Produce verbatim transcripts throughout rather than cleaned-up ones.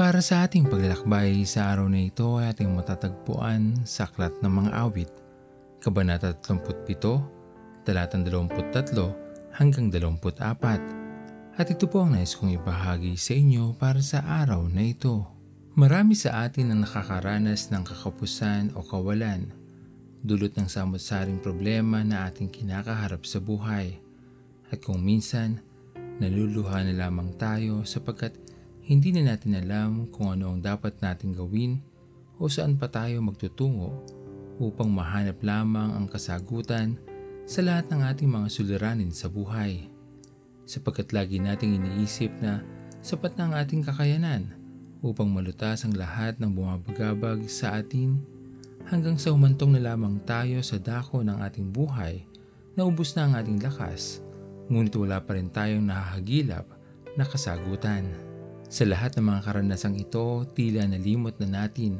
Para sa ating paglalakbay sa araw na ito ay ating matatagpuan sa Aklat ng Mga Awit, Kabanata tatlumpu't pito, talatang dalawampu't tatlo hanggang dalawampu't apat. At ito po ang nais kong ibahagi sa inyo para sa araw na ito. Marami sa atin ang nakakaranas ng kakapusan o kawalan, dulot ng samot-saring problema na ating kinakaharap sa buhay. At kung minsan, naluluha na lamang tayo sapagkat hindi na natin alam kung ano ang dapat natin gawin o saan pa tayo magtutungo upang mahanap lamang ang kasagutan sa lahat ng ating mga suliranin sa buhay. Sapagkat lagi nating iniisip na sapat na ang ating kakayanan upang malutas ang lahat ng bumabagabag sa atin hanggang sa humantong na lamang tayo sa dako ng ating buhay na ubos na ang ating lakas. Ngunit wala pa rin tayong nahahagilap na kasagutan. Sa lahat ng mga karanasang ito, tila nalimot na natin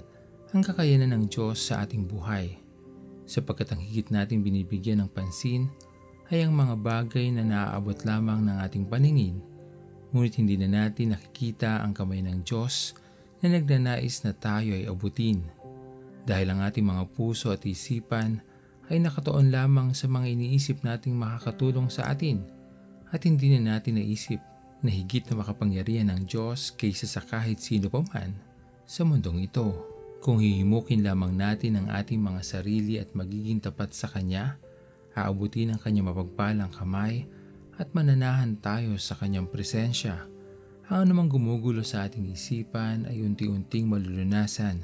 ang kakayanan ng Diyos sa ating buhay, sapagkat ang higit nating binibigyan ng pansin ay ang mga bagay na naaabot lamang ng ating paningin, ngunit hindi na natin nakikita ang kamay ng Diyos na nagnanais na tayo ay abutin, dahil ang ating mga puso at isipan ay nakatuon lamang sa mga iniisip nating makakatulong sa atin, at hindi na natin naisip na higit na makapangyarihan ng Diyos kaysa sa kahit sino pa man sa mundong ito. Kung hihimukin lamang natin ang ating mga sarili at magiging tapat sa Kanya, aabutin ang Kanyang mapagpalang kamay at mananahan tayo sa Kanyang presensya. Ang anumang gumugulo sa ating isipan ay unti-unting malulunasan.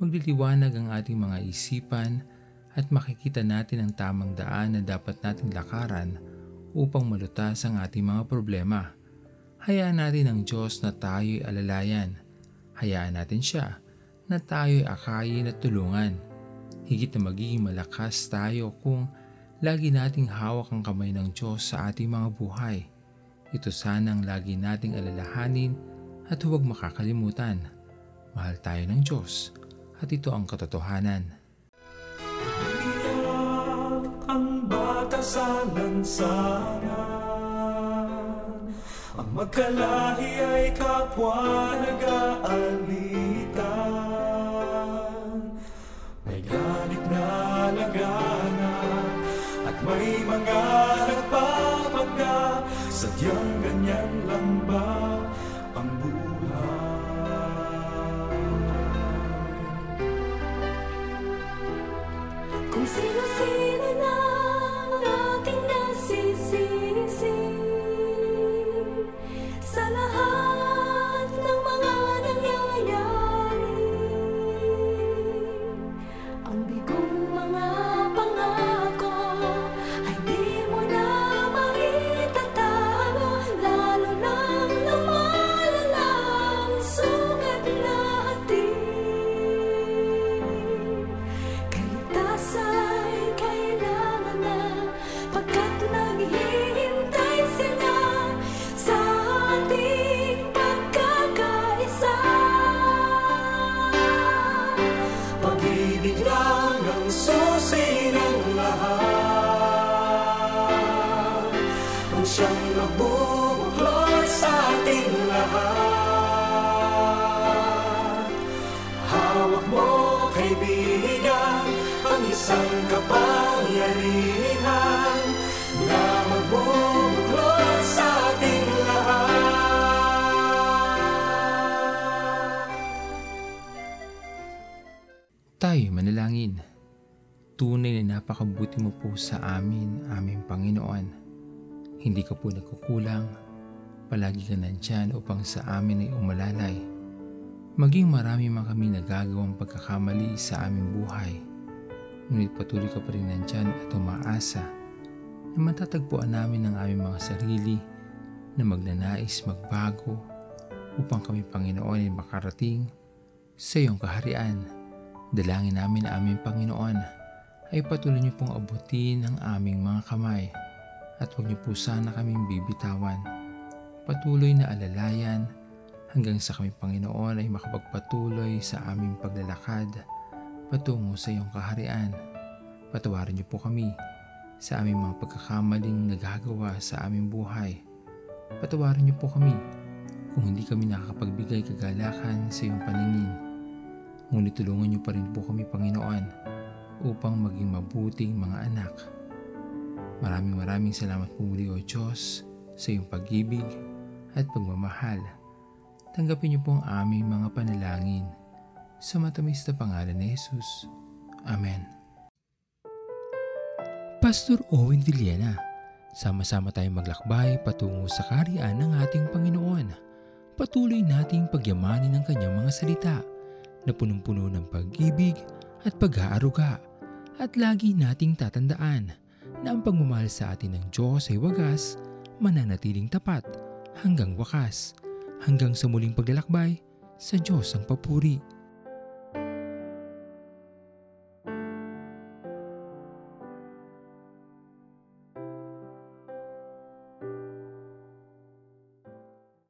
Magliliwanag ang ating mga isipan at makikita natin ang tamang daan na dapat nating lakaran upang malutas ang ating mga problema. Hayaan natin ang Diyos na tayo'y alalayan. Hayaan natin Siya na tayo'y akayin at tulungan. Higit na magiging malakas tayo kung lagi nating hawak ang kamay ng Diyos sa ating mga buhay. Ito sanang lagi nating alalahanin at huwag makakalimutan. Mahal tayo ng Diyos at ito ang katotohanan. Salansanan, ang magkalahi ay kapwa nag-aalitan. May ganit na lagana at may mga nagpapagna. Sadyang ganyan lang ba ang buhay? Kung sino-sino na siyang nagbubuklod sa ating lahat. Hawak mo, kaibigan, ang isang kapangyarihan na magbubuklod sa ating lahat. Tayo manalangin. Tunay na napakabuti mo po sa amin, aming Panginoon. Hindi ka po nagkukulang, palagi ka nandyan upang sa amin ay umalalay. Maging marami man kami nagagawang pagkakamali sa aming buhay, ngunit patuloy ka pa rin nandyan at umaasa na matatagpuan namin ang aming mga sarili na magnanais magbago upang kami, Panginoon, ay makarating sa iyong kaharian. Dalangin namin, aming Panginoon, ay patuloy niyo pong abutin ang aming mga kamay. At huwag niyo po sana kaming bibitawan. Patuloy na alalayan hanggang sa kami, Panginoon, ay makapagpatuloy sa aming paglalakad patungo sa iyong kaharian. Patawarin niyo po kami sa aming mga pagkakamaling nagagawa sa aming buhay. Patawarin niyo po kami kung hindi kami nakakapagbigay kagalakan sa iyong paningin. Ngunit tulungan niyo pa rin po kami, Panginoon, upang maging mabuting mga anak. Maraming maraming salamat po muli, O Diyos, sa iyong pag-ibig at pagmamahal. Tanggapin niyo po ang aming mga panalangin sa matamis na pangalan ni Jesus. Amen. Pastor Owen Villena, sama-sama tayong maglakbay patungo sa kaharian ng ating Panginoon. Patuloy nating pagyamanin ang kanyang mga salita na punong-puno ng pag-ibig at pag-aaruga. At lagi nating tatandaan na ang pagmamahal sa atin ng Diyos ay wagas, mananatiling tapat hanggang wakas, hanggang sa muling paglalakbay. Sa Diyos ang papuri.